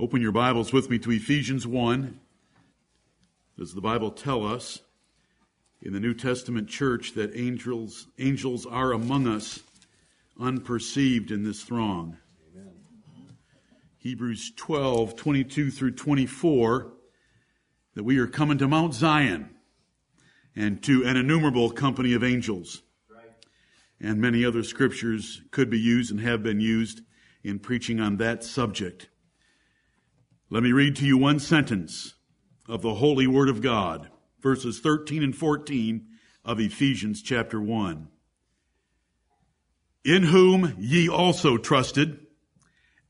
Open your Bibles with me to Ephesians 1. Does the Bible tell us in the New Testament church that angels are among us unperceived in this throng? Amen. Hebrews 12, 22 through 24, that we are coming to Mount Zion and to an innumerable company of angels. Right. And many other scriptures could be used and have been used in preaching on that subject. Let me read to you one sentence of the Holy Word of God, verses 13 and 14 of Ephesians chapter 1. In whom ye also trusted,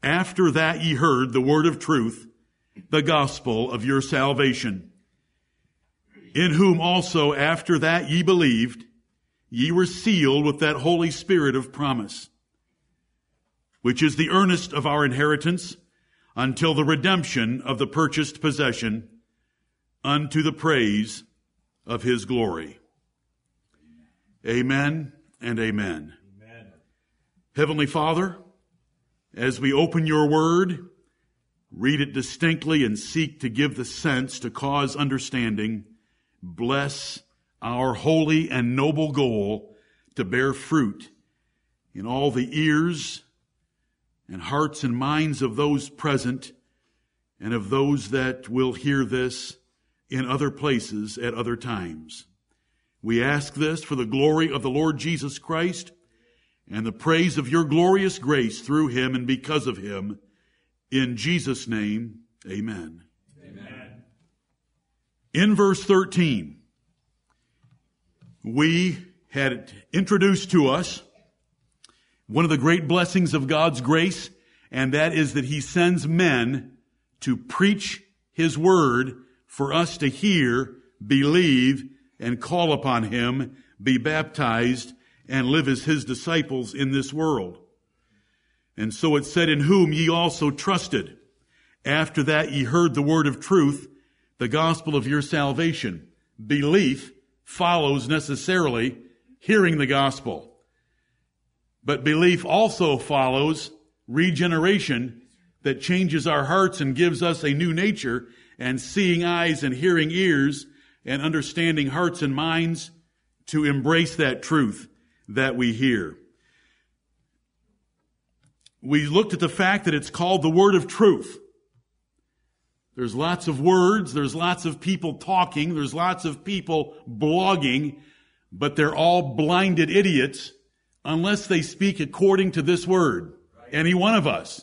after that ye heard the word of truth, the gospel of your salvation. In whom also after that ye believed, ye were sealed with that Holy Spirit of promise, which is the earnest of our inheritance, until the redemption of the purchased possession, unto the praise of His glory. Amen and amen. Amen. Heavenly Father, as we open your word, read it distinctly and seek to give the sense to cause understanding, bless our holy and noble goal to bear fruit in all the ears and hearts and minds of those present and of those that will hear this in other places at other times. We ask this for the glory of the Lord Jesus Christ and the praise of your glorious grace through Him and because of Him. In Jesus' name, amen. Amen. In verse 13, we had introduced to us one of the great blessings of God's grace, and that is that He sends men to preach His word for us to hear, believe, and call upon Him, be baptized, and live as His disciples in this world. And so it said, in whom ye also trusted, after that ye heard the word of truth, the gospel of your salvation. Belief follows necessarily hearing the gospel. But belief also follows regeneration that changes our hearts and gives us a new nature and seeing eyes and hearing ears and understanding hearts and minds to embrace that truth that we hear. We looked at the fact that it's called the word of truth. There's lots of words, there's lots of people talking, there's lots of people blogging, but they're all blinded idiots unless they speak according to this word, any one of us.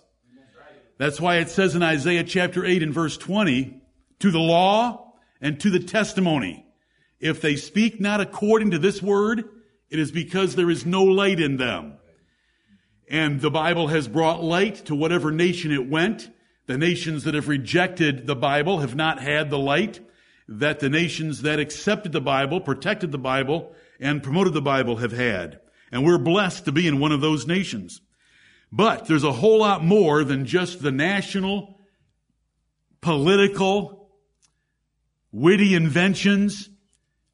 That's why it says in Isaiah chapter 8 and verse 20, to the law and to the testimony. If they speak not according to this word, it is because there is no light in them. And the Bible has brought light to whatever nation it went. The nations that have rejected the Bible have not had the light that the nations that accepted the Bible, protected the Bible, and promoted the Bible have had. And we're blessed to be in one of those nations. But there's a whole lot more than just the national, political, witty inventions,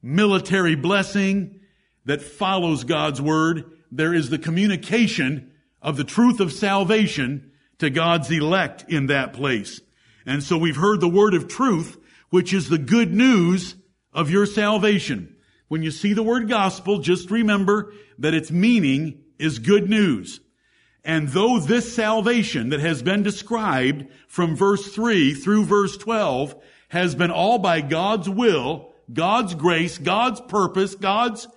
military blessing that follows God's word. There is the communication of the truth of salvation to God's elect in that place. And so we've heard the word of truth, which is the good news of your salvation. When you see the word gospel, just remember that its meaning is good news. And though this salvation that has been described from verse 3 through verse 12 has been all by God's will, God's grace, God's purpose, God's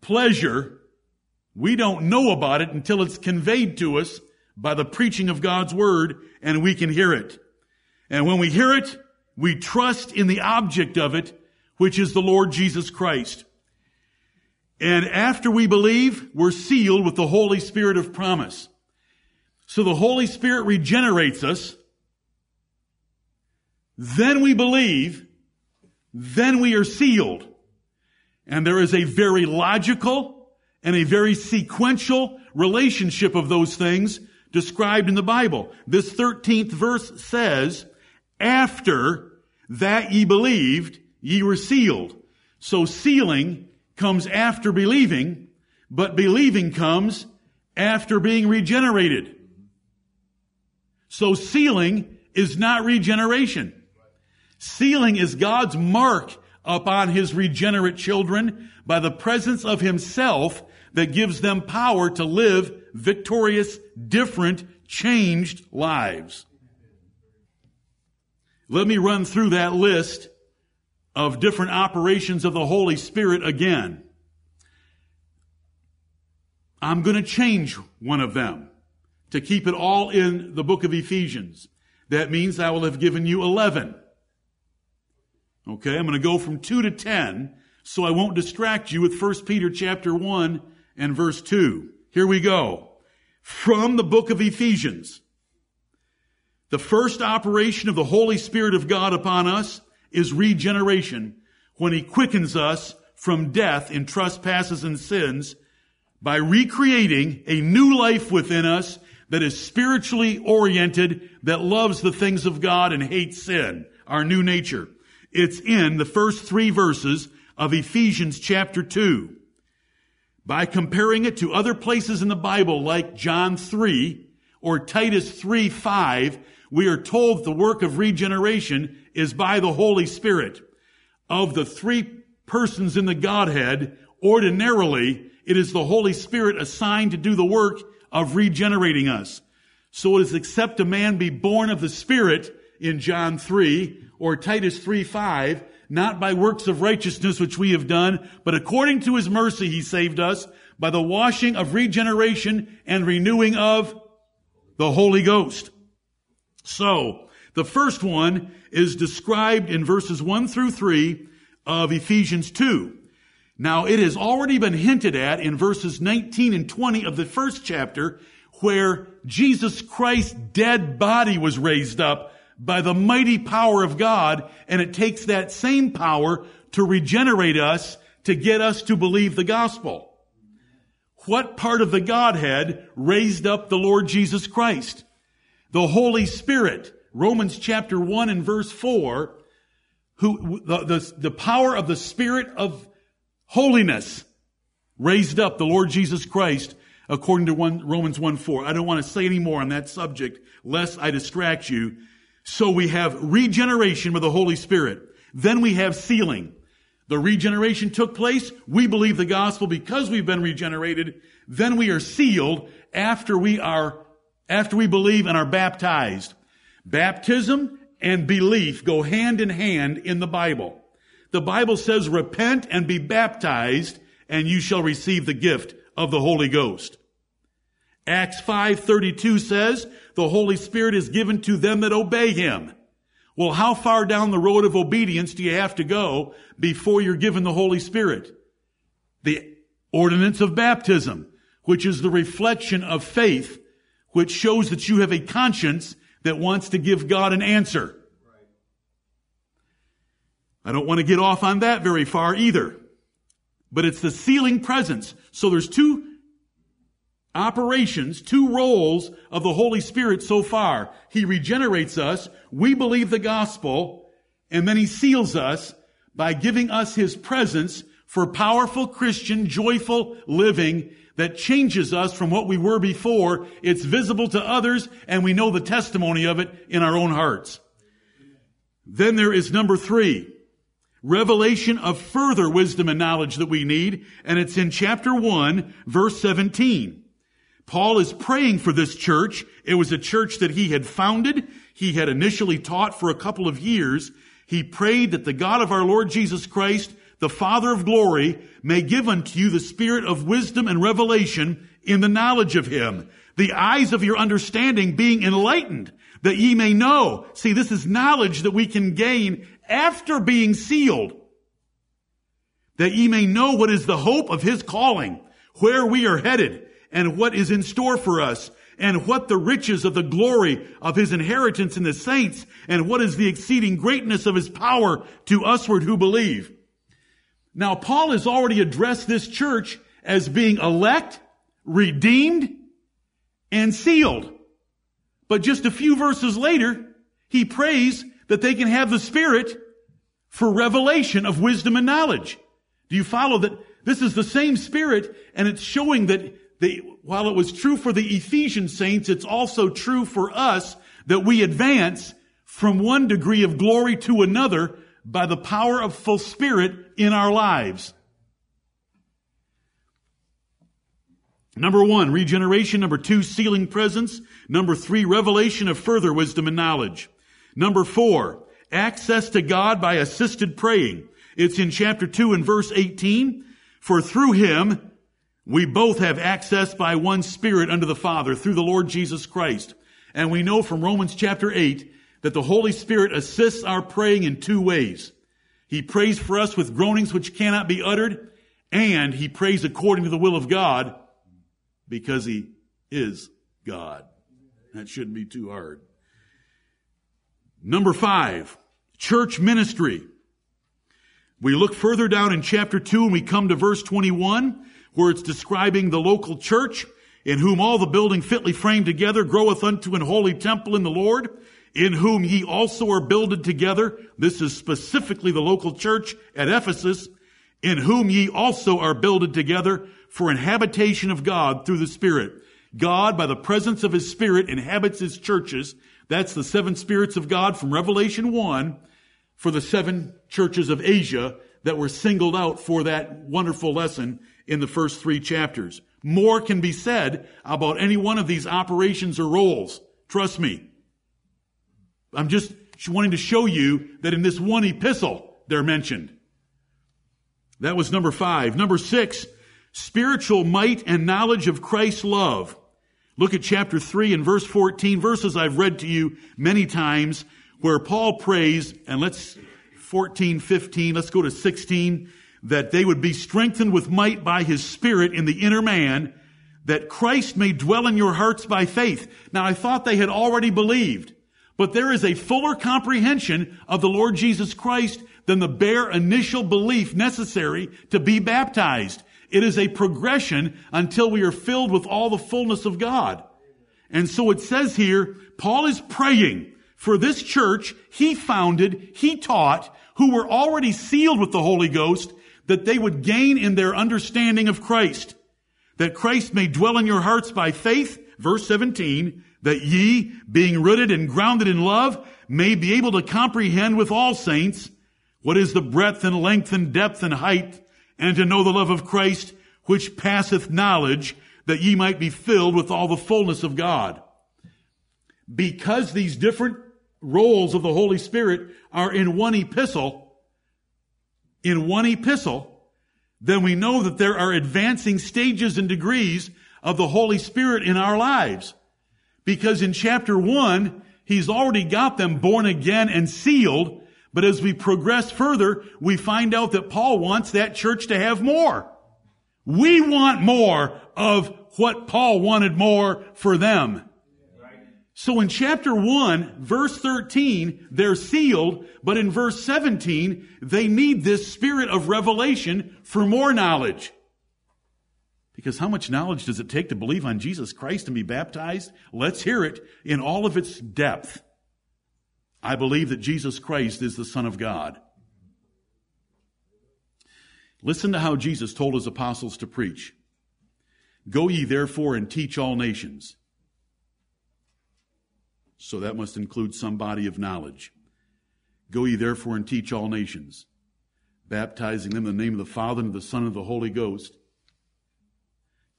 pleasure, we don't know about it until it's conveyed to us by the preaching of God's word and we can hear it. And when we hear it, we trust in the object of it, which is the Lord Jesus Christ. And after we believe, we're sealed with the Holy Spirit of promise. So the Holy Spirit regenerates us. Then we believe. Then we are sealed. And there is a very logical and a very sequential relationship of those things described in the Bible. This 13th verse says, after that ye believed, ye were sealed. So sealing comes after believing, but believing comes after being regenerated. So sealing is not regeneration. Sealing is God's mark upon his regenerate children by the presence of himself that gives them power to live victorious, different, changed lives. Let me run through that list of different operations of the Holy Spirit again. I'm going to change one of them to keep it all in the book of Ephesians. That means I will have given you 11. Okay, I'm going to go from 2 to 10 so I won't distract you with 1 Peter chapter 1 and verse 2. Here we go. From the book of Ephesians, the first operation of the Holy Spirit of God upon us is regeneration, when he quickens us from death in trespasses and sins by recreating a new life within us that is spiritually oriented, that loves the things of God and hates sin, our new nature. It's in the first 3 verses of Ephesians chapter 2. By comparing it to other places in the Bible like John 3 or Titus 3:5, we are told the work of regeneration is by the Holy Spirit. Of the 3 persons in the Godhead, ordinarily, it is the Holy Spirit assigned to do the work of regenerating us. So it is except a man be born of the Spirit in John 3 or Titus 3:5, not by works of righteousness which we have done, but according to his mercy he saved us by the washing of regeneration and renewing of the Holy Ghost. So, the first one is described in verses 1 through 3 of Ephesians 2. Now, it has already been hinted at in verses 19 and 20 of the first chapter, where Jesus Christ's dead body was raised up by the mighty power of God, and it takes that same power to regenerate us, to get us to believe the gospel. What part of the Godhead raised up the Lord Jesus Christ? The Holy Spirit. Romans chapter 1 and verse 4, who the power of the Spirit of holiness raised up the Lord Jesus Christ, according to Romans 1:4. I don't want to say any more on that subject, lest I distract you. So we have regeneration with the Holy Spirit. Then we have sealing. The regeneration took place. We believe the gospel because we've been regenerated. Then we are sealed after we believe and are baptized. Baptism and belief go hand in hand in the Bible. The Bible says, repent and be baptized, and you shall receive the gift of the Holy Ghost. Acts 5:32 says, the Holy Spirit is given to them that obey him. Well, how far down the road of obedience do you have to go before you're given the Holy Spirit? The ordinance of baptism, which is the reflection of faith, which shows that you have a conscience that wants to give God an answer. I don't want to get off on that very far either. But it's the sealing presence. So there's 2 operations, 2 roles of the Holy Spirit so far. He regenerates us, we believe the gospel, and then he seals us by giving us his presence for powerful Christian, joyful living that changes us from what we were before. It's visible to others, and we know the testimony of it in our own hearts. Then there is number 3. Revelation of further wisdom and knowledge that we need, and it's in chapter 1, verse 17. Paul is praying for this church. It was a church that he had founded. He had initially taught for a couple of years. He prayed that the God of our Lord Jesus Christ, the Father of glory, may give unto you the spirit of wisdom and revelation in the knowledge of him, the eyes of your understanding being enlightened, that ye may know. See, this is knowledge that we can gain after being sealed, that ye may know what is the hope of his calling, where we are headed, and what is in store for us, and what the riches of the glory of his inheritance in the saints, and what is the exceeding greatness of his power to usward who believe. Now, Paul has already addressed this church as being elect, redeemed, and sealed. But just a few verses later, he prays that they can have the Spirit for revelation of wisdom and knowledge. Do you follow that? This is the same Spirit, and it's showing that while it was true for the Ephesian saints, it's also true for us that we advance from one degree of glory to another by the power of full Spirit in our lives. Number 1, regeneration. Number 2, sealing presence. Number 3, revelation of further wisdom and knowledge. Number 4, access to God by assisted praying. It's in chapter 2 and verse 18. For through him, we both have access by one Spirit unto the Father through the Lord Jesus Christ. And we know from Romans chapter 8 that the Holy Spirit assists our praying in two ways. He prays for us with groanings which cannot be uttered, and he prays according to the will of God, because he is God. That shouldn't be too hard. Number 5, church ministry. We look further down in chapter 2 and we come to verse 21, where it's describing the local church, in whom all the building fitly framed together groweth unto an holy temple in the Lord, in whom ye also are builded together. This is specifically the local church at Ephesus, in whom ye also are builded together for an habitation of God through the Spirit. God, by the presence of his Spirit, inhabits his churches. That's the 7 spirits of God from Revelation 1 for the 7 churches of Asia that were singled out for that wonderful lesson in the first 3 chapters. More can be said about any one of these operations or roles. Trust me. I'm just wanting to show you that in this one epistle, they're mentioned. That was number 5. Number 6, spiritual might and knowledge of Christ's love. Look at chapter 3 and verse 14, verses I've read to you many times, where Paul prays, and let's 14, 15, let's go to 16, that they would be strengthened with might by his Spirit in the inner man, that Christ may dwell in your hearts by faith. Now, I thought they had already believed, but there is a fuller comprehension of the Lord Jesus Christ than the bare initial belief necessary to be baptized. It is a progression until we are filled with all the fullness of God. And so it says here, Paul is praying for this church he founded, he taught, who were already sealed with the Holy Ghost, that they would gain in their understanding of Christ, that Christ may dwell in your hearts by faith, verse 17, that ye, being rooted and grounded in love, may be able to comprehend with all saints what is the breadth and length and depth and height, and to know the love of Christ, which passeth knowledge, that ye might be filled with all the fullness of God. Because these different roles of the Holy Spirit are in one epistle, then we know that there are advancing stages and degrees of the Holy Spirit in our lives. Because in chapter 1, he's already got them born again and sealed. But as we progress further, we find out that Paul wants that church to have more. We want more of what Paul wanted more for them. So in chapter 1, verse 13, they're sealed, but in verse 17, they need this spirit of revelation for more knowledge. Because how much knowledge does it take to believe on Jesus Christ and be baptized? Let's hear it in all of its depth. I believe that Jesus Christ is the Son of God. Listen to how Jesus told his apostles to preach. Go ye therefore and teach all nations. So that must include some body of knowledge. Go ye therefore and teach all nations, baptizing them in the name of the Father and of the Son and of the Holy Ghost,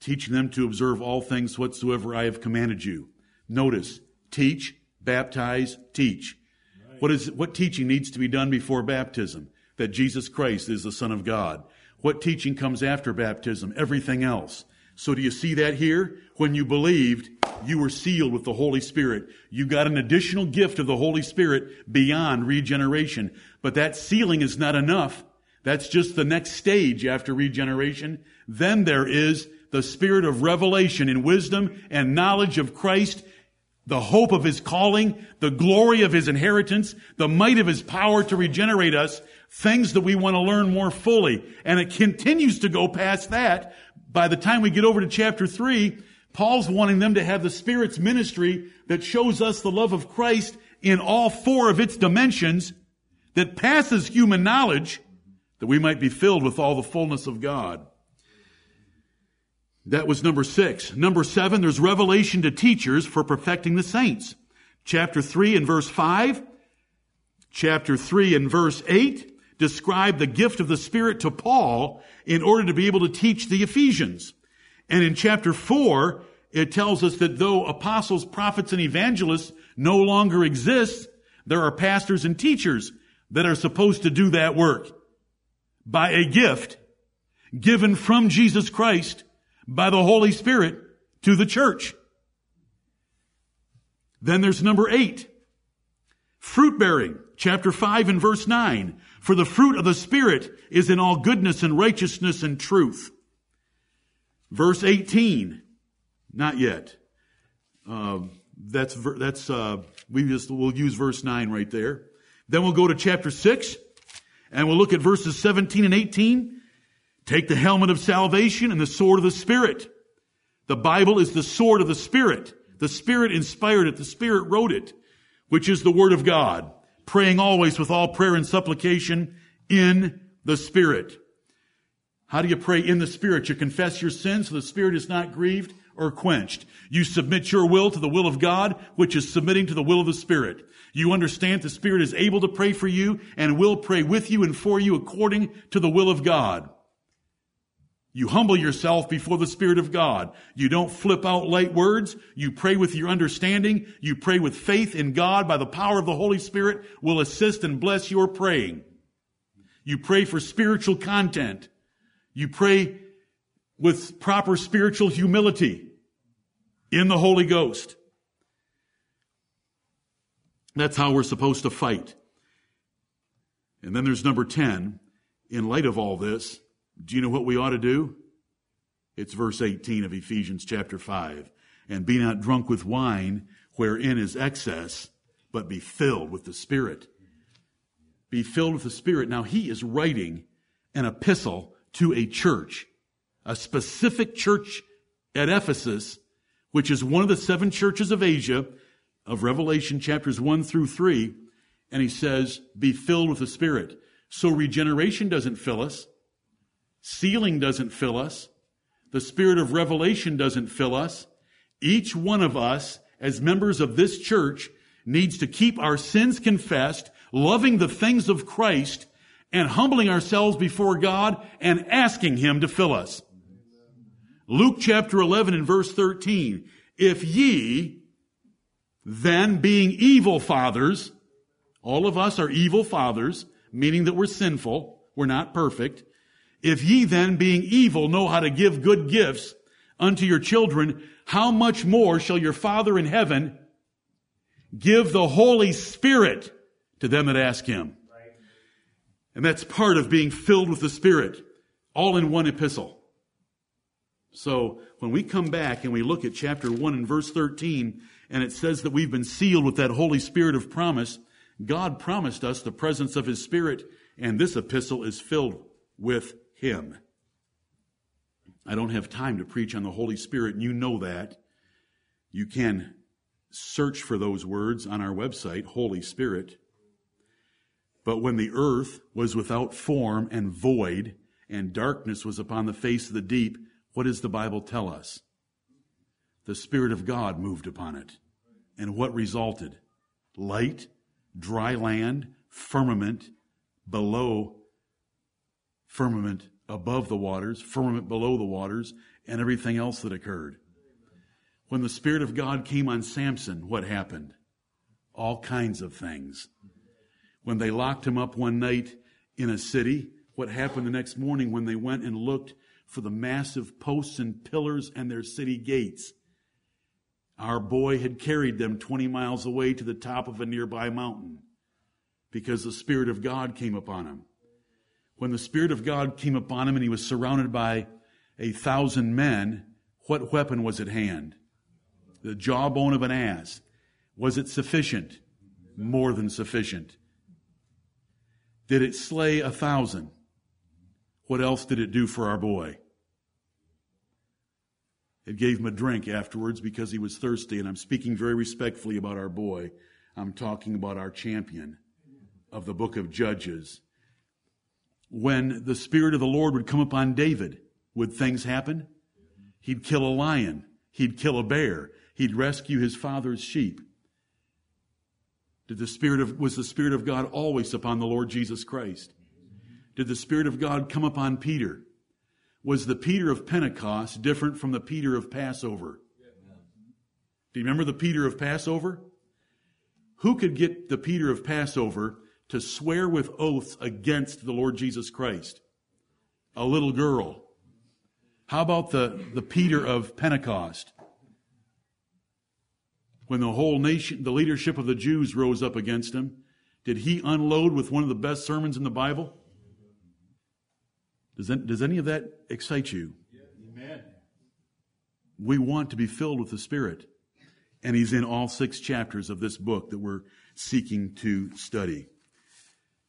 teaching them to observe all things whatsoever I have commanded you. Notice, teach, baptize, teach. What teaching needs to be done before baptism? That Jesus Christ is the Son of God. What teaching comes after baptism? Everything else. So do you see that here? When you believed, you were sealed with the Holy Spirit. You got an additional gift of the Holy Spirit beyond regeneration. But that sealing is not enough. That's just the next stage after regeneration. Then there is the spirit of revelation in wisdom and knowledge of Christ, the hope of his calling, the glory of his inheritance, the might of his power to regenerate us, things that we want to learn more fully. And it continues to go past that. By the time we get over to chapter 3, Paul's wanting them to have the Spirit's ministry that shows us the love of Christ in all 4 of its dimensions, that passes human knowledge, that we might be filled with all the fullness of God. That was number 6. Number 7, there's revelation to teachers for perfecting the saints. Chapter 3 and verse 5, chapter 3 and verse 8 describe the gift of the Spirit to Paul in order to be able to teach the Ephesians. And in chapter 4, it tells us that though apostles, prophets, and evangelists no longer exist, there are pastors and teachers that are supposed to do that work by a gift given from Jesus Christ by the Holy Spirit to the church. Then there's number 8, fruit-bearing, chapter 5 and verse 9. For the fruit of the Spirit is in all goodness and righteousness and truth. Verse 18, not yet. We'll use verse 9 right there. Then we'll go to chapter 6, and we'll look at verses 17 and 18. Take the helmet of salvation and the sword of the Spirit. The Bible is the sword of the Spirit. The Spirit inspired it. The Spirit wrote it, which is the Word of God. Praying always with all prayer and supplication in the Spirit. How do you pray in the Spirit? You confess your sins so the Spirit is not grieved or quenched. You submit your will to the will of God, which is submitting to the will of the Spirit. You understand the Spirit is able to pray for you and will pray with you and for you according to the will of God. You humble yourself before the Spirit of God. You don't flip out light words. You pray with your understanding. You pray with faith in God by the power of the Holy Spirit will assist and bless your praying. You pray for spiritual content. You pray with proper spiritual humility in the Holy Ghost. That's how we're supposed to fight. And then there's number 10. In light of all this, do you know what we ought to do? It's verse 18 of Ephesians chapter 5. And be not drunk with wine, wherein is excess, but be filled with the Spirit. Be filled with the Spirit. Now, he is writing an epistle to a church, a specific church at Ephesus, which is one of the 7 churches of Asia, of Revelation chapters 1 through 3. And he says, be filled with the Spirit. So regeneration doesn't fill us. Sealing doesn't fill us. The spirit of revelation doesn't fill us. Each one of us, as members of this church, needs to keep our sins confessed, loving the things of Christ, and humbling ourselves before God and asking Him to fill us. Luke chapter 11 and verse 13. If ye, then being evil fathers, all of us are evil fathers, meaning that we're sinful, we're not perfect. If ye then, being evil, know how to give good gifts unto your children, how much more shall your Father in heaven give the Holy Spirit to them that ask Him? Right. And that's part of being filled with the Spirit, all in one epistle. So when we come back and we look at chapter 1 and verse 13, and it says that we've been sealed with that Holy Spirit of promise, God promised us the presence of His Spirit, and this epistle is filled with Him. I don't have time to preach on the Holy Spirit, and you know that. You can search for those words on our website, Holy Spirit. But when the earth was without form and void, and darkness was upon the face of the deep, what does the Bible tell us? The Spirit of God moved upon it. And what resulted? Light, dry land, firmament, below firmament above the waters, firmament below the waters, and everything else that occurred. When the Spirit of God came on Samson, what happened? All kinds of things. When they locked him up one night in a city, what happened the next morning when they went and looked for the massive posts and pillars and their city gates? Our boy had carried them 20 miles away to the top of a nearby mountain because the Spirit of God came upon him. When the Spirit of God came upon him and he was surrounded by 1,000 men, what weapon was at hand? The jawbone of an ass. Was it sufficient? More than sufficient. Did it slay 1,000? What else did it do for our boy? It gave him a drink afterwards because he was thirsty, and I'm speaking very respectfully about our boy. I'm talking about our champion of the book of Judges. When the Spirit of the Lord would come upon David, would things happen? He'd kill a lion. He'd kill a bear. He'd rescue his father's sheep. Was the Spirit of God always upon the Lord Jesus Christ? Did the Spirit of God come upon Peter? Was the Peter of Pentecost different from the Peter of Passover? Do you remember the Peter of Passover? Who could get the Peter of Passover to swear with oaths against the Lord Jesus Christ? A little girl. How about the Peter of Pentecost? When the whole nation, the leadership of the Jews rose up against him, did he unload with one of the best sermons in the Bible? Does any of that excite you? Amen. We want to be filled with the Spirit. And he's in all 6 chapters of this book that we're seeking to study.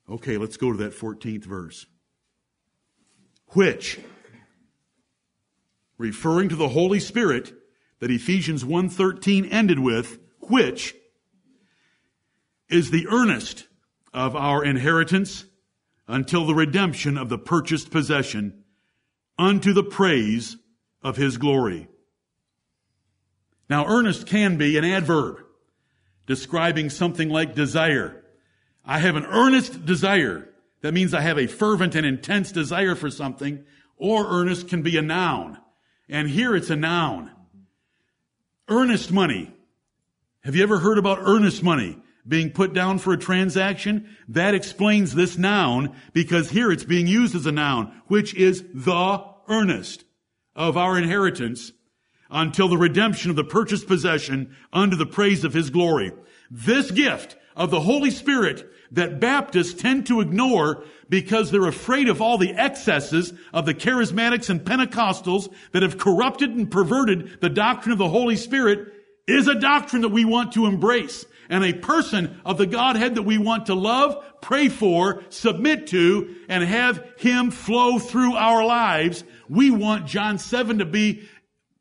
Okay, let's go to that 14th verse. Which, referring to the Holy Spirit that Ephesians 1:13 ended with, which is the earnest of our inheritance until the redemption of the purchased possession, unto the praise of his glory. Now, earnest can be an adverb describing something like desire. I have an earnest desire. That means I have a fervent and intense desire for something. Or earnest can be a noun. And here it's a noun. Earnest money. Have you ever heard about earnest money being put down for a transaction? That explains this noun, because here it's being used as a noun, which is the earnest of our inheritance until the redemption of the purchased possession unto the praise of his glory. This gift of the Holy Spirit that Baptists tend to ignore because they're afraid of all the excesses of the Charismatics and Pentecostals that have corrupted and perverted the doctrine of the Holy Spirit, is a doctrine that we want to embrace, and a person of the Godhead that we want to love, pray for, submit to, and have him flow through our lives. We want John 7 to be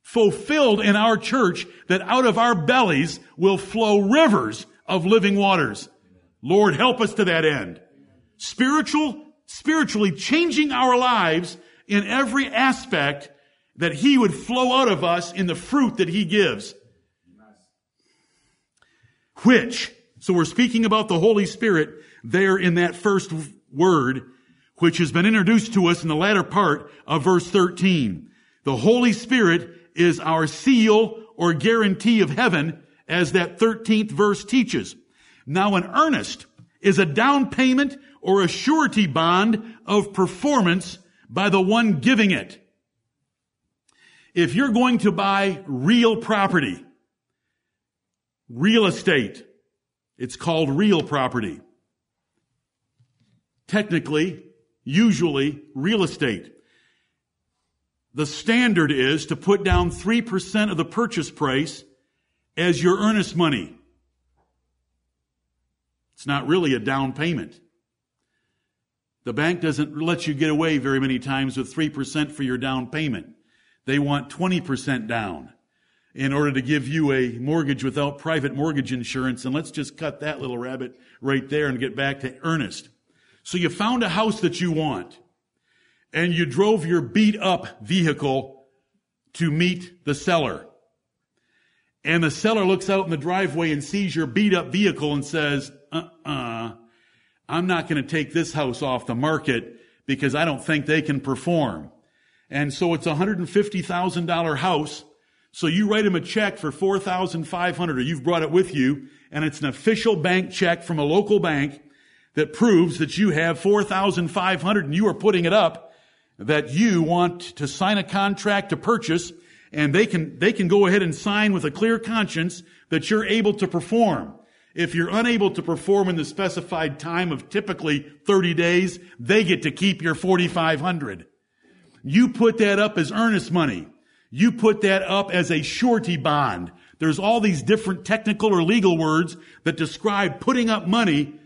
fulfilled in our church, that out of our bellies will flow rivers of living waters. Lord, help us to that end. Spiritually changing our lives in every aspect, that he would flow out of us in the fruit that he gives. Which, so we're speaking about the Holy Spirit there in that first word, which has been introduced to us in the latter part of verse 13. The Holy Spirit is our seal or guarantee of heaven, as that 13th verse teaches. Now, an earnest is a down payment or a surety bond of performance by the one giving it. If you're going to buy real property, real estate, it's called real property. Technically, usually, real estate. The standard is to put down 3% of the purchase price as your earnest money. It's not really a down payment. The bank doesn't let you get away very many times with 3% for your down payment. They want 20% down in order to give you a mortgage without private mortgage insurance. And let's just cut that little rabbit right there and get back to earnest. So you found a house that you want, and you drove your beat-up vehicle to meet the seller. And the seller looks out in the driveway and sees your beat-up vehicle and says, I'm not going to take this house off the market because I don't think they can perform. And so it's a $150,000 house. So you write him a check for $4,500, or you've brought it with you, and it's an official bank check from a local bank that proves that you have $4,500 and you are putting it up, that you want to sign a contract to purchase, and they can go ahead and sign with a clear conscience that you're able to perform. If you're unable to perform in the specified time of typically 30 days, they get to keep your $4,500. You put that up as earnest money. You put that up as a surety bond. There's all these different technical or legal words that describe putting up money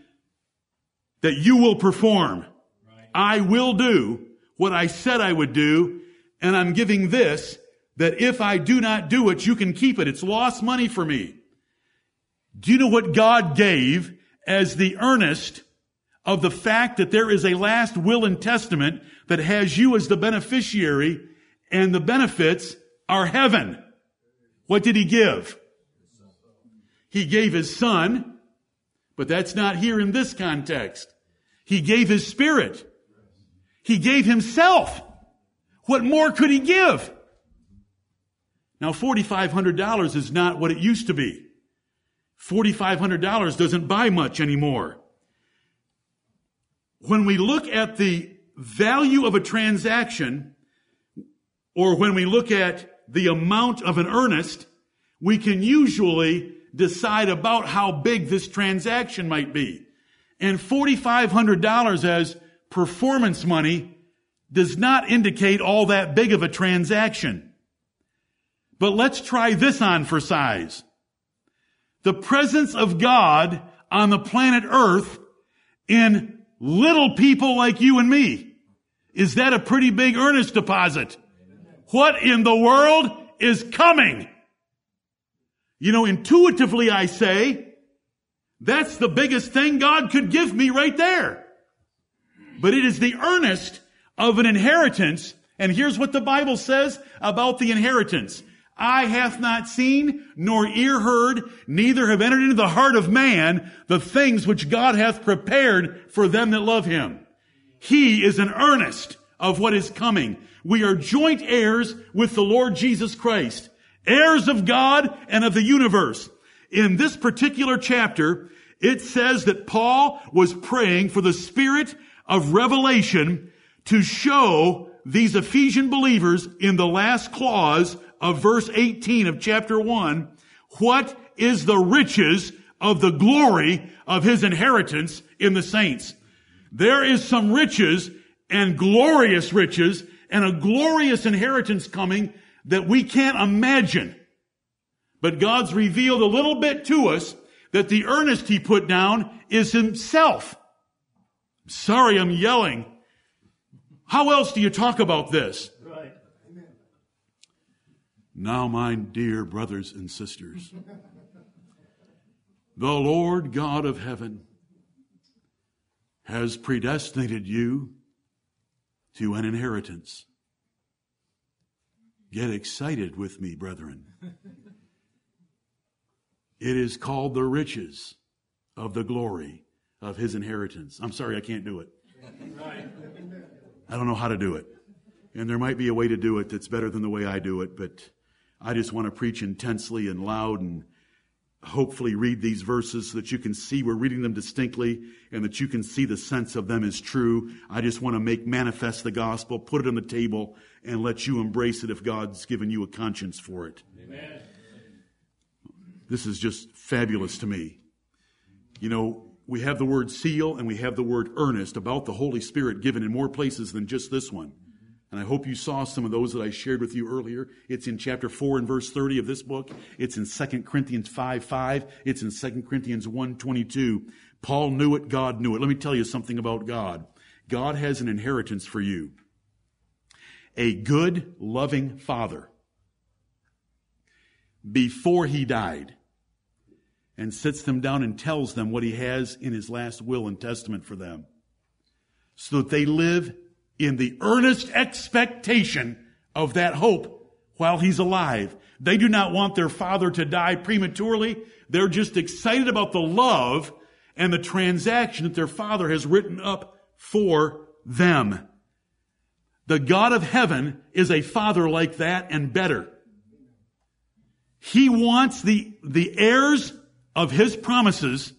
that you will perform. Right. I will do what I said I would do, and I'm giving this, that if I do not do it, you can keep it. It's lost money for me. Do you know what God gave as the earnest of the fact that there is a last will and testament that has you as the beneficiary, and the benefits are heaven? What did he give? He gave his Son, But that's not here in this context. He gave his Spirit. He gave himself. What more could he give? Now, $4,500 is not what it used to be. $4,500 doesn't buy much anymore. When we look at the value of a transaction, or when we look at the amount of an earnest, we can usually decide about how big this transaction might be. And $4,500 as performance money does not indicate all that big of a transaction. But let's try this on for size. The presence of God on the planet Earth in little people like you and me. Is that a pretty big earnest deposit? What in the world is coming? You know, intuitively I say, that's the biggest thing God could give me right there. But it is the earnest of an inheritance. And here's what the Bible says about the inheritance. Eye hath not seen, nor ear heard, neither have entered into the heart of man the things which God hath prepared for them that love him. He is an earnest of what is coming. We are joint heirs with the Lord Jesus Christ, heirs of God and of the universe. In this particular chapter, it says that Paul was praying for the spirit of revelation to show these Ephesian believers in the last clause of verse 18 of chapter 1, what is the riches of the glory of his inheritance in the saints? There is some riches and glorious riches and a glorious inheritance coming that we can't imagine. But God's revealed a little bit to us that the earnest he put down is himself. Sorry, I'm yelling. How else do you talk about this? Now, my dear brothers and sisters, the Lord God of heaven has predestinated you to an inheritance. Get excited with me, brethren. It is called the riches of the glory of his inheritance. I'm sorry, I can't do it. I don't know how to do it. And there might be a way to do it that's better than the way I do it, but I just want to preach intensely and loud and hopefully read these verses so that you can see we're reading them distinctly and that you can see the sense of them is true. I just want to make manifest the gospel, put it on the table, and let you embrace it if God's given you a conscience for it. Amen. This is just fabulous to me. You know, we have the word seal and we have the word earnest about the Holy Spirit given in more places than just this one. And I hope you saw some of those that I shared with you earlier. It's in chapter 4 and verse 30 of this book. It's in 2 Corinthians 5:5. It's in 2 Corinthians 1:22. Paul knew it. God knew it. Let me tell you something about God. God has an inheritance for you. A good, loving Father. Before he died. And sits them down and tells them what he has in his last will and testament for them. So that they live in the earnest expectation of that hope while he's alive. They do not want their father to die prematurely. They're just excited about the love and the transaction that their father has written up for them. The God of heaven is a father like that and better. He wants the heirs of his promises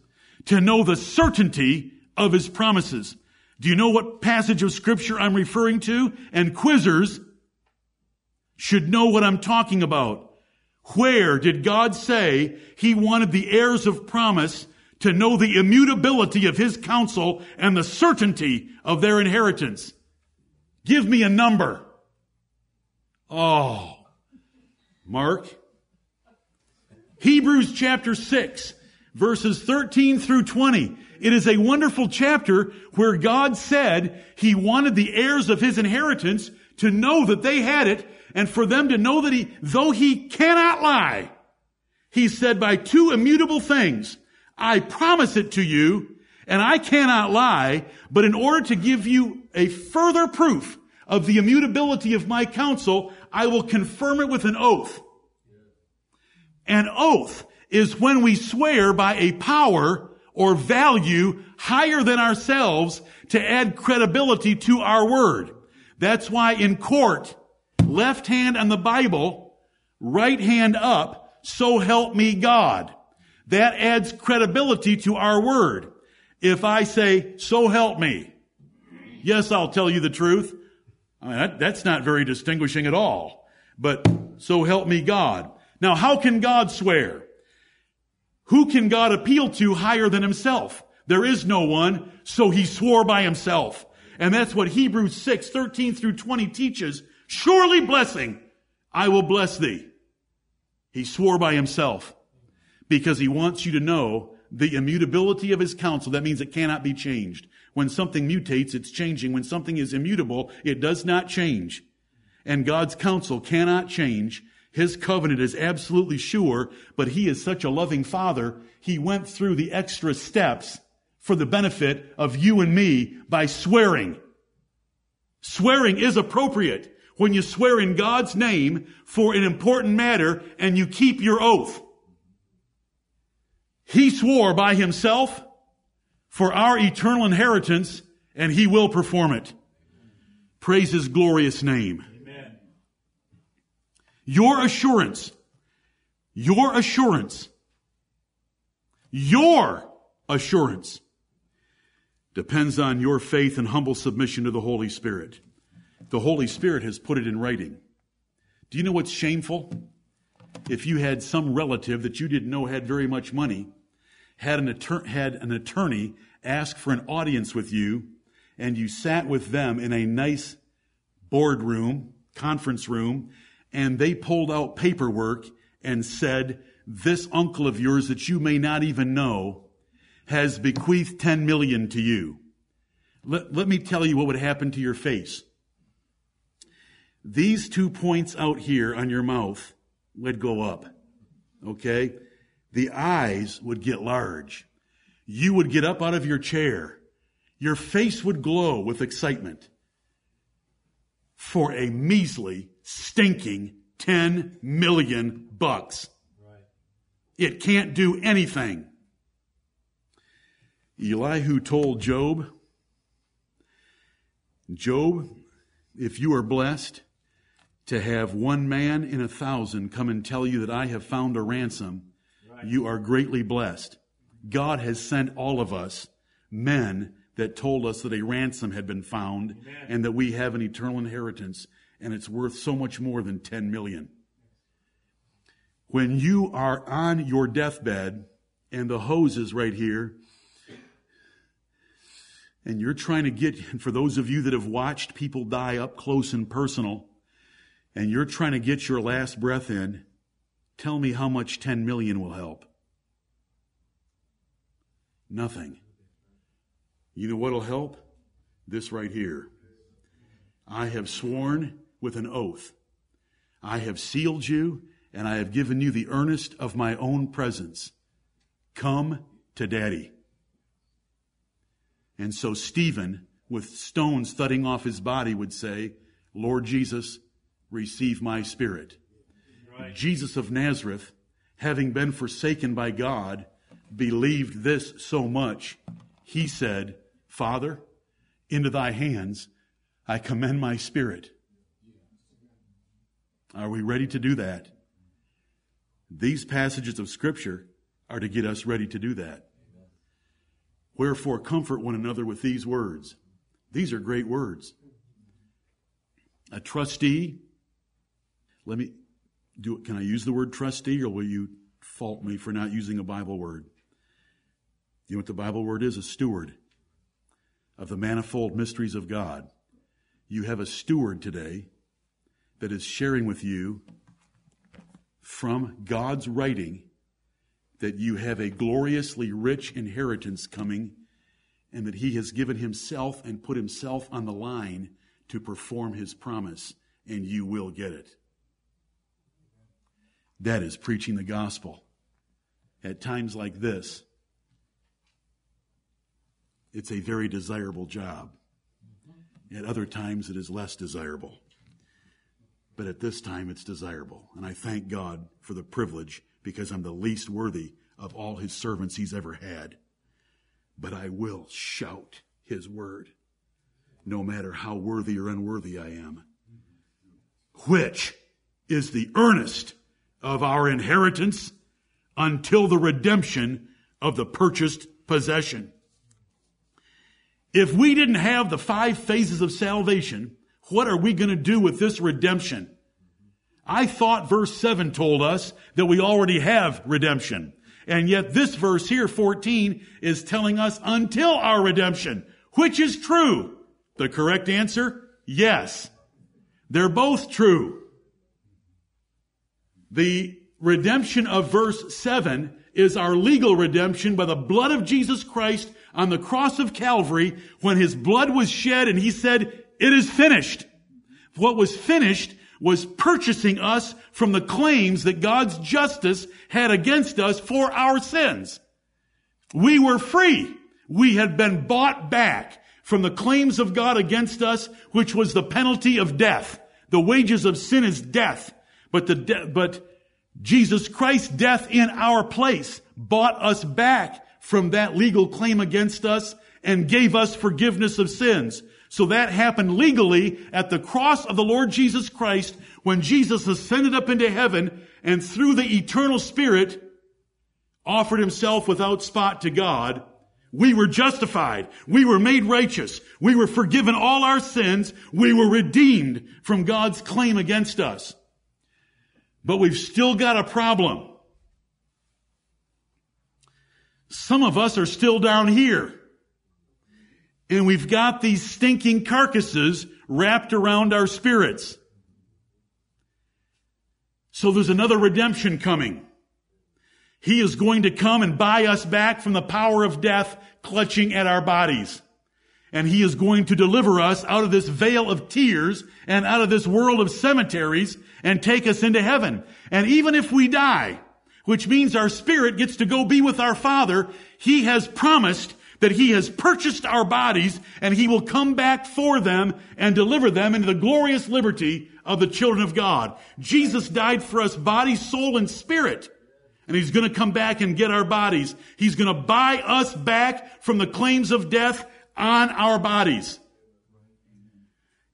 to know the certainty of his promises. Do you know what passage of Scripture I'm referring to? And quizzers should know what I'm talking about. Where did God say he wanted the heirs of promise to know the immutability of his counsel and the certainty of their inheritance? Give me a number. Oh, Mark. Hebrews chapter 6, verses 13 through 20. It is a wonderful chapter where God said he wanted the heirs of his inheritance to know that they had it and for them to know that though he cannot lie, he said, by two immutable things, I promise it to you and I cannot lie, but in order to give you a further proof of the immutability of my counsel, I will confirm it with an oath. An oath is when we swear by a power or value higher than ourselves to add credibility to our word. That's why in court, left hand on the Bible, right hand up, so help me God. That adds credibility to our word. If I say, so help me, yes, I'll tell you the truth. I mean, that's not very distinguishing at all. But so help me God. Now, how can God swear? Who can God appeal to higher than himself? There is no one, so he swore by himself. And that's what Hebrews 6, 13 through 20 teaches. Surely blessing, I will bless thee. He swore by himself because he wants you to know the immutability of his counsel. That means it cannot be changed. When something mutates, it's changing. When something is immutable, it does not change. And God's counsel cannot change. His covenant is absolutely sure, but he is such a loving father, he went through the extra steps for the benefit of you and me by swearing. Swearing is appropriate when you swear in God's name for an important matter and you keep your oath. He swore by himself for our eternal inheritance, and he will perform it. Praise his glorious name. Amen. Your assurance depends on your faith and humble submission to the Holy Spirit. The Holy Spirit has put it in writing. Do you know what's shameful? If you had some relative that you didn't know had very much money, had an attorney ask for an audience with you, and you sat with them in a nice boardroom, conference room, and they pulled out paperwork and said, this uncle of yours that you may not even know has bequeathed $10 million to you. Let me tell you what would happen to your face. These 2 points out here on your mouth would go up, okay? The eyes would get large. You would get up out of your chair. Your face would glow with excitement for a measly, stinking $10 million. Right. It can't do anything. Elihu told Job, if you are blessed to have 1 man in 1,000 come and tell you that I have found a ransom, you are greatly blessed. God has sent all of us men that told us that a ransom had been found. Amen. And that we have an eternal inheritance, and it's worth so much more than 10 million. When you are on your deathbed and the hose is right here and you're trying to get, and for those of you that have watched people die up close and personal, and you're trying to get your last breath in, tell me how much 10 million will help. Nothing. You know what will help? This right here. I have sworn with an oath. I have sealed you, and I have given you the earnest of my own presence. Come to Daddy. And so Stephen, with stones thudding off his body, would say, Lord Jesus, receive my spirit. Jesus of Nazareth, having been forsaken by God, believed this so much, he said, Father, into thy hands I commend my spirit. Are we ready to do that? These passages of Scripture are to get us ready to do that. Wherefore, comfort one another with these words. These are great words. A trustee, can I use the word trustee, or will you fault me for not using a Bible word? You know what the Bible word is? A steward of the manifold mysteries of God. You have a steward today that is sharing with you from God's writing that you have a gloriously rich inheritance coming, and that he has given himself and put himself on the line to perform his promise, and you will get it. That is preaching the gospel. At times like this, it's a very desirable job. At other times, it is less desirable. But at this time, it's desirable. And I thank God for the privilege, because I'm the least worthy of all his servants he's ever had. but I will shout his word, no matter how worthy or unworthy I am, which is the earnest of our inheritance until the redemption of the purchased possession. If we didn't have the five phases of salvation, what are we going to do with this redemption? I thought verse 7 told us that we already have redemption. And yet this verse here, 14, is telling us until our redemption, which is true. The correct answer? Yes. They're both true. The redemption of verse 7 is our legal redemption by the blood of Jesus Christ on the cross of Calvary when his blood was shed and he said, "It is finished." What was finished was purchasing us from the claims that God's justice had against us for our sins. We were free. We had been bought back from the claims of God against us, which was the penalty of death. The wages of sin is death, but Jesus Christ's death in our place bought us back from that legal claim against us and gave us forgiveness of sins. So that happened legally at the cross of the Lord Jesus Christ when Jesus ascended up into heaven and through the eternal Spirit offered himself without spot to God. We were justified. We were made righteous. We were forgiven all our sins. We were redeemed from God's claim against us. But we've still got a problem. Some of us are still down here. And we've got these stinking carcasses wrapped around our spirits. So there's another redemption coming. He is going to come and buy us back from the power of death clutching at our bodies. And he is going to deliver us out of this veil of tears and out of this world of cemeteries and take us into heaven. And even if we die, which means our spirit gets to go be with our Father, he has promised that he has purchased our bodies and he will come back for them and deliver them into the glorious liberty of the children of God. Jesus died for us body, soul, and spirit. And he's going to come back and get our bodies. He's going to buy us back from the claims of death on our bodies.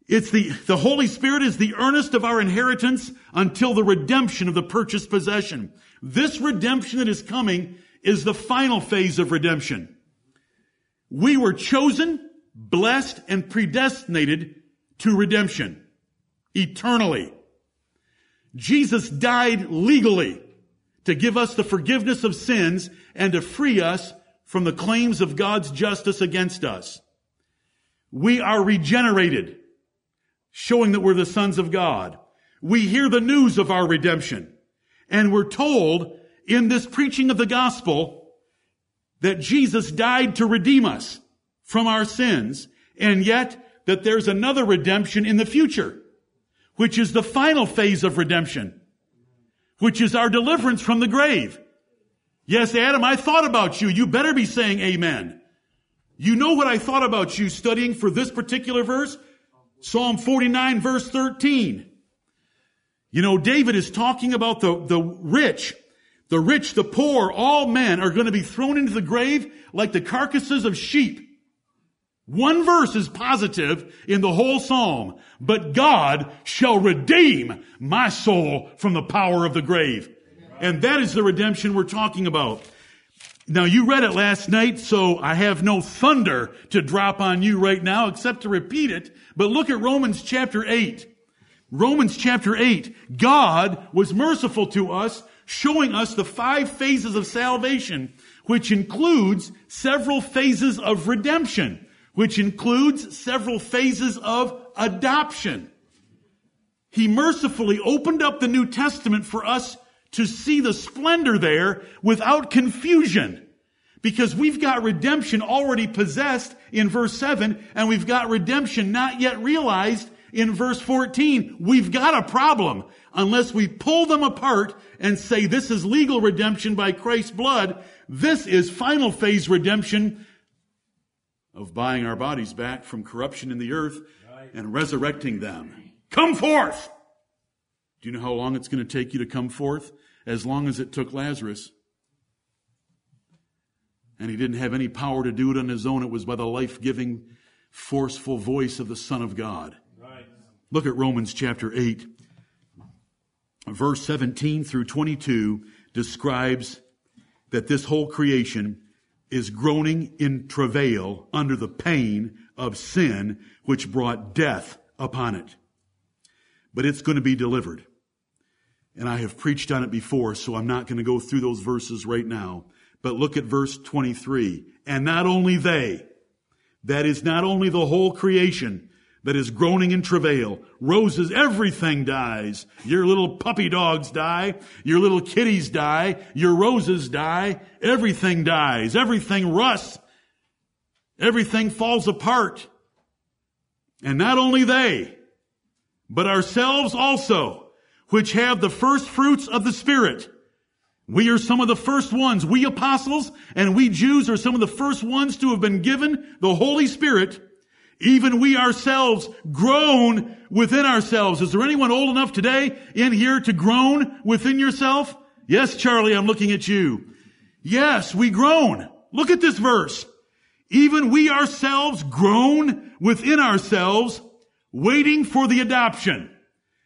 It's the Holy Spirit is the earnest of our inheritance until the redemption of the purchased possession. This redemption that is coming is the final phase of redemption. We were chosen, blessed, and predestinated to redemption eternally. Jesus died legally to give us the forgiveness of sins and to free us from the claims of God's justice against us. We are regenerated, showing that we're the sons of God. We hear the news of our redemption, and we're told in this preaching of the gospel that Jesus died to redeem us from our sins, and yet that there's another redemption in the future, which is the final phase of redemption, which is our deliverance from the grave. Yes, Adam, I thought about you. You better be saying amen. You know what I thought about you studying for this particular verse? Psalm 49, verse 13. You know, David is talking about the rich, the poor, all men are going to be thrown into the grave like the carcasses of sheep. One verse is positive in the whole psalm. But God shall redeem my soul from the power of the grave. And that is the redemption we're talking about. Now, you read it last night, so I have no thunder to drop on you right now except to repeat it. But look at Romans chapter 8. Romans chapter 8. God was merciful to us, showing us the five phases of salvation, which includes several phases of redemption, which includes several phases of adoption. He mercifully opened up the New Testament for us to see the splendor there without confusion, because we've got redemption already possessed in verse 7, and we've got redemption not yet realized in verse 14. We've got a problem unless we pull them apart and say this is legal redemption by Christ's blood. This is final phase redemption of buying our bodies back from corruption in the earth and resurrecting them. Come forth! Do you know how long it's going to take you to come forth? As long as it took Lazarus. And he didn't have any power to do it on his own. It was by the life-giving, forceful voice of the Son of God. Right. Look at Romans chapter 8. Verse 17 through 22 describes that this whole creation is groaning in travail under the pain of sin, which brought death upon it. But it's going to be delivered. And I have preached on it before, so I'm not going to go through those verses right now. But look at verse 23. And not only they, that is not only the whole creation that is groaning in travail. Roses, everything dies. Your little puppy dogs die. Your little kitties die. Your roses die. Everything dies. Everything rusts. Everything falls apart. And not only they, but ourselves also, which have the first fruits of the Spirit. We are some of the first ones. We apostles and we Jews are some of the first ones to have been given the Holy Spirit. Even we ourselves groan within ourselves. Is there anyone old enough today in here to groan within yourself? Yes, Charlie, I'm looking at you. Yes, we groan. Look at this verse. Even we ourselves groan within ourselves, waiting for the adoption.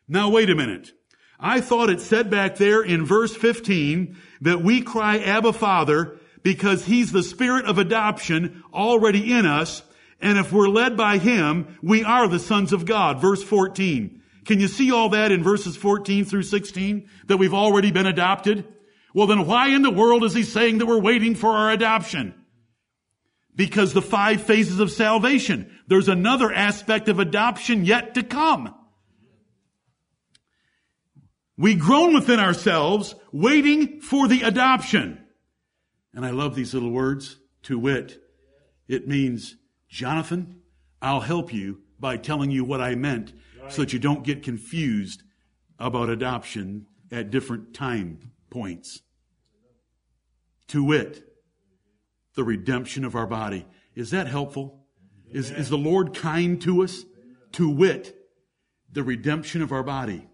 Now, wait a minute. I thought it said back there in verse 15 that we cry, Abba, Father, because He's the Spirit of adoption already in us. And if we're led by Him, we are the sons of God. Verse 14. Can you see all that in verses 14 through 16? That we've already been adopted? Well, then why in the world is He saying that we're waiting for our adoption? Because the 5 phases of salvation. There's another aspect of adoption yet to come. We groan within ourselves, waiting for the adoption. And I love these little words, to wit. It means, Jonathan, I'll help you by telling you what I meant so that you don't get confused about adoption at different time points. To wit, the redemption of our body. Is that helpful? Is the Lord kind to us? To wit, the redemption of our body.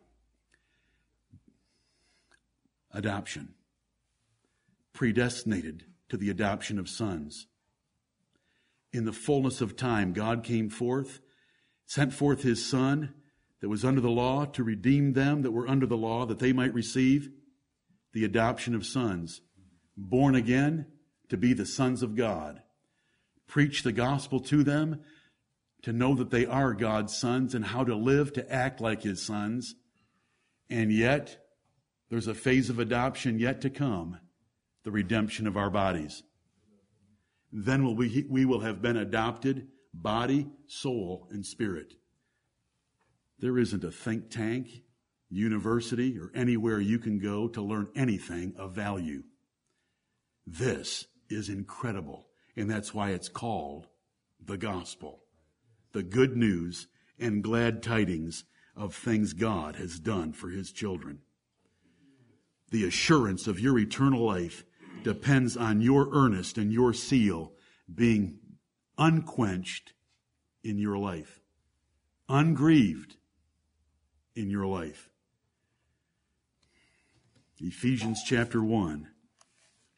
Adoption. Predestinated to the adoption of sons. In the fullness of time, God came forth, sent forth His Son that was under the law to redeem them that were under the law, that they might receive the adoption of sons. Born again to be the sons of God. Preach the gospel to them to know that they are God's sons and how to live to act like His sons. And yet, there's a phase of adoption yet to come, the redemption of our bodies. Then we will have been adopted, body, soul, and spirit. There isn't a think tank, university, or anywhere you can go to learn anything of value. This is incredible, and that's why it's called the gospel, the good news and glad tidings of things God has done for His children. The assurance of your eternal life depends on your earnest and your zeal being unquenched in your life, ungrieved in your life. Ephesians chapter 1,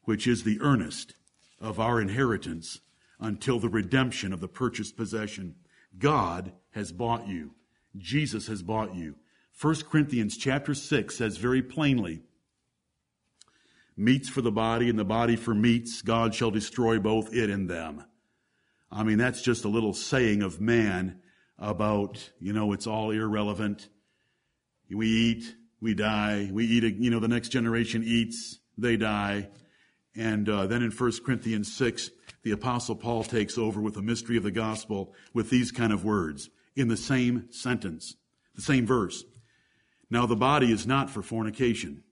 which is the earnest of our inheritance until the redemption of the purchased possession. God has bought you. Jesus has bought you. 1 Corinthians chapter 6 says very plainly, meats for the body and the body for meats, God shall destroy both it and them. I mean, that's just a little saying of man about, it's all irrelevant. We eat, we die, we eat, the next generation eats, they die. And then in 1 Corinthians 6, the Apostle Paul takes over with the mystery of the gospel with these kind of words in the same sentence, the same verse. Now the body is not for fornication,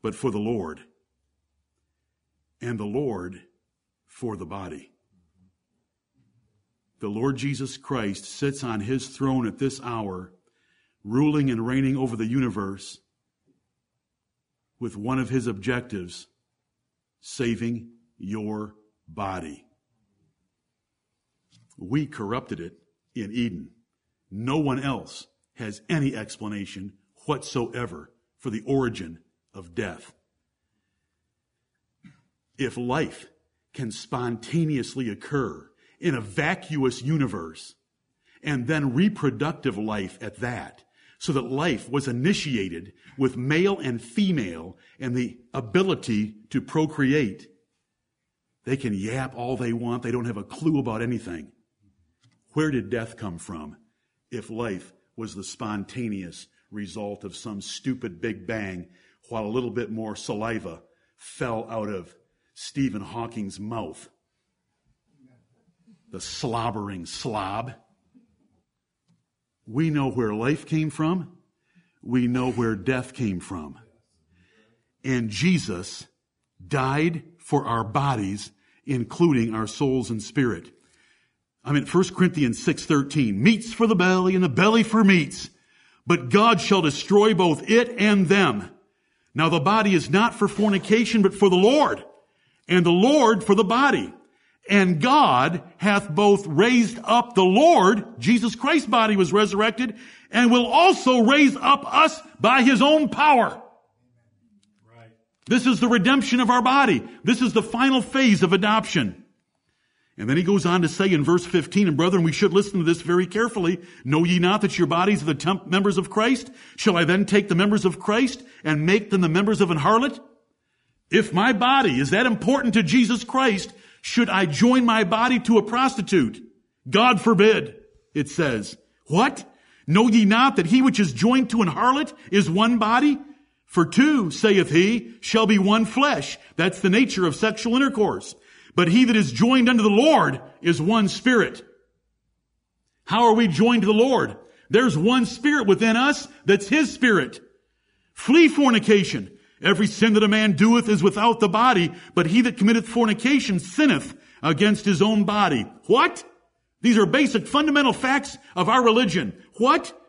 but for the Lord, and the Lord for the body. The Lord Jesus Christ sits on His throne at this hour, ruling and reigning over the universe with one of His objectives, saving your body. We corrupted it in Eden. No one else has any explanation whatsoever for the origin of death. If life can spontaneously occur in a vacuous universe, and then reproductive life at that, so that life was initiated with male and female and the ability to procreate. They can yap all they want. They don't have a clue about anything. Where did death come from if life was the spontaneous result of some stupid Big Bang while a little bit more saliva fell out of Stephen Hawking's mouth? The slobbering slob. We know where life came from. We know where death came from. And Jesus died for our bodies, including our souls and spirit. I'm in 1 Corinthians 6:13. Meats for the belly and the belly for meats, but God shall destroy both it and them. Now the body is not for fornication, but for the Lord, and the Lord for the body. And God hath both raised up the Lord, Jesus Christ's body was resurrected, and will also raise up us by his own power. Right. This is the redemption of our body. This is the final phase of adoption. And then he goes on to say in verse 15, and brethren, we should listen to this very carefully. Know ye not that your bodies are the members of Christ? Shall I then take the members of Christ and make them the members of an harlot? If my body is that important to Jesus Christ, should I join my body to a prostitute? God forbid, it says. What? Know ye not that he which is joined to an harlot is one body? For two, saith he, shall be one flesh. That's the nature of sexual intercourse. But he that is joined unto the Lord is one spirit. How are we joined to the Lord? There's one spirit within us, that's his spirit. Flee fornication. Every sin that a man doeth is without the body, but he that committeth fornication sinneth against his own body. What? These are basic fundamental facts of our religion. What?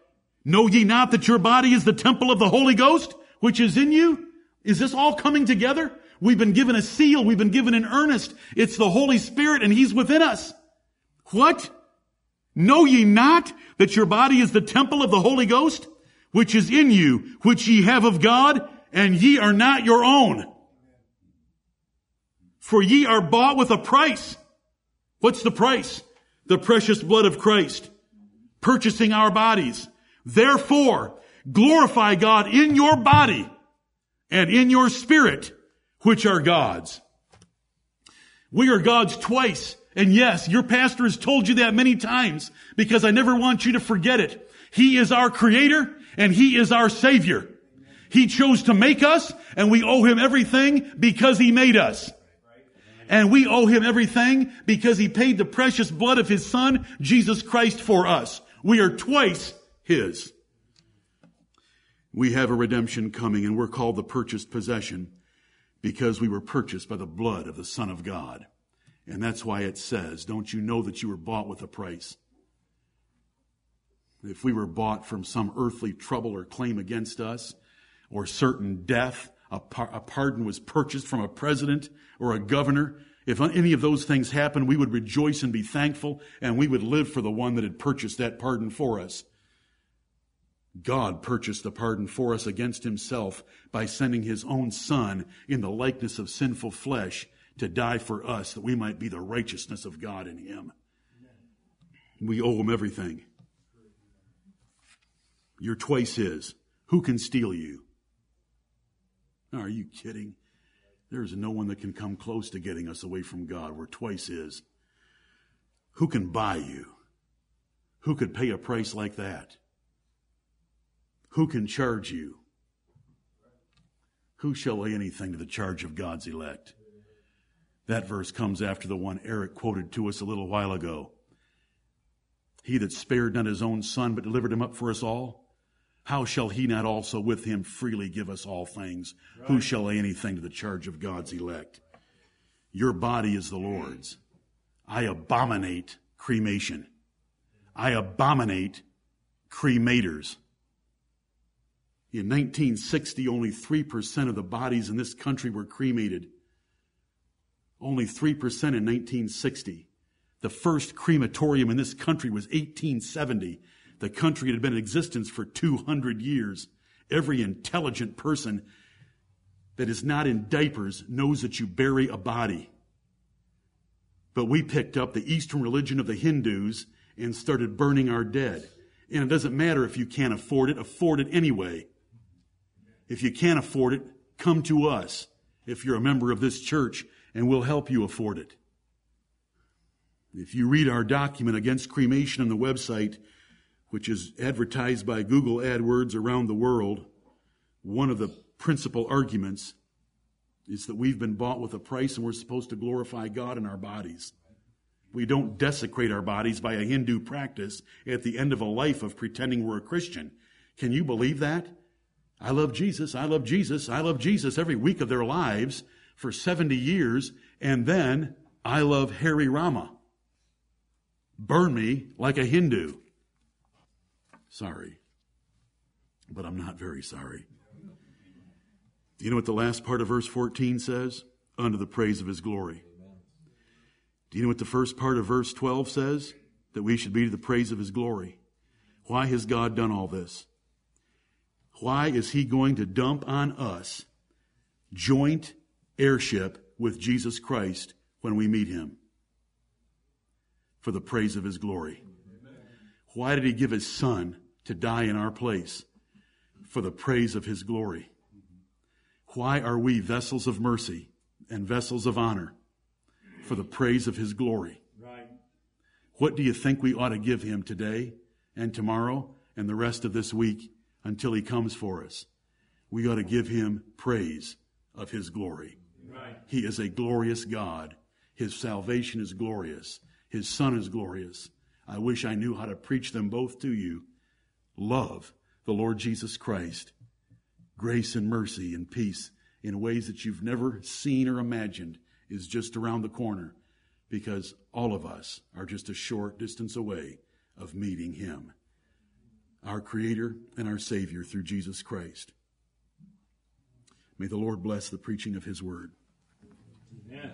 Know ye not that your body is the temple of the Holy Ghost, which is in you? Is this all coming together? We've been given a seal. We've been given an earnest. It's the Holy Spirit, and he's within us. What? Know ye not that your body is the temple of the Holy Ghost, which is in you, which ye have of God? And ye are not your own. For ye are bought with a price. What's the price? The precious blood of Christ, purchasing our bodies. Therefore, glorify God in your body and in your spirit, which are God's. We are God's twice. And yes, your pastor has told you that many times, because I never want you to forget it. He is our creator and he is our savior. He chose to make us, and we owe him everything because he made us. And we owe him everything because he paid the precious blood of his son, Jesus Christ, for us. We are twice his. We have a redemption coming, and we're called the purchased possession because we were purchased by the blood of the Son of God. And that's why it says, don't you know that you were bought with a price? If we were bought from some earthly trouble or claim against us, or certain death, a pardon was purchased from a president or a governor. If any of those things happened, we would rejoice and be thankful, and we would live for the one that had purchased that pardon for us. God purchased the pardon for us against himself by sending his own son in the likeness of sinful flesh to die for us, that we might be the righteousness of God in him. We owe him everything. You're twice his. Who can steal you? Are you kidding? There is no one that can come close to getting us away from God. We're twice his. Who can buy you? Who could pay a price like that? Who can charge you? Who shall lay anything to the charge of God's elect? That verse comes after the one Eric quoted to us a little while ago. He that spared not his own son, but delivered him up for us all, how shall he not also with him freely give us all things? Right. Who shall lay anything to the charge of God's elect? Your body is the Lord's. I abominate cremation. I abominate cremators. In 1960, only 3% of the bodies in this country were cremated. Only 3% in 1960. The first crematorium in this country was 1870. The country had been in existence for 200 years. Every intelligent person that is not in diapers knows that you bury a body. But we picked up the Eastern religion of the Hindus and started burning our dead. And it doesn't matter if you can't afford it anyway. If you can't afford it, come to us if you're a member of this church, and we'll help you afford it. If you read our document against cremation on the website, which is advertised by Google AdWords around the world, one of the principal arguments is that we've been bought with a price and we're supposed to glorify God in our bodies. We don't desecrate our bodies by a Hindu practice at the end of a life of pretending we're a Christian. Can you believe that? I love Jesus, I love Jesus, I love Jesus every week of their lives for 70 years, and then I love Hari Rama. Burn me like a Hindu. Sorry, but I'm not very sorry. You know what the last part of verse 14 says? Unto the praise of his glory. Do you know what the first part of verse 12 says? That we should be to the praise of his glory. Why has God done all this? Why is he going to dump on us joint heirship with Jesus Christ when we meet him? For the praise of his glory. Why did he give his son to die in our place? For the praise of his glory. Why are we vessels of mercy and vessels of honor? For the praise of his glory. Right. What do you think we ought to give him today and tomorrow and the rest of this week until he comes for us? We ought to give him praise of his glory. Right. He is a glorious God. His salvation is glorious. His Son is glorious. I wish I knew how to preach them both to you. Love the Lord Jesus Christ. Grace and mercy and peace in ways that you've never seen or imagined is just around the corner, because all of us are just a short distance away of meeting him, our Creator and our Savior through Jesus Christ. May the Lord bless the preaching of his word. Amen.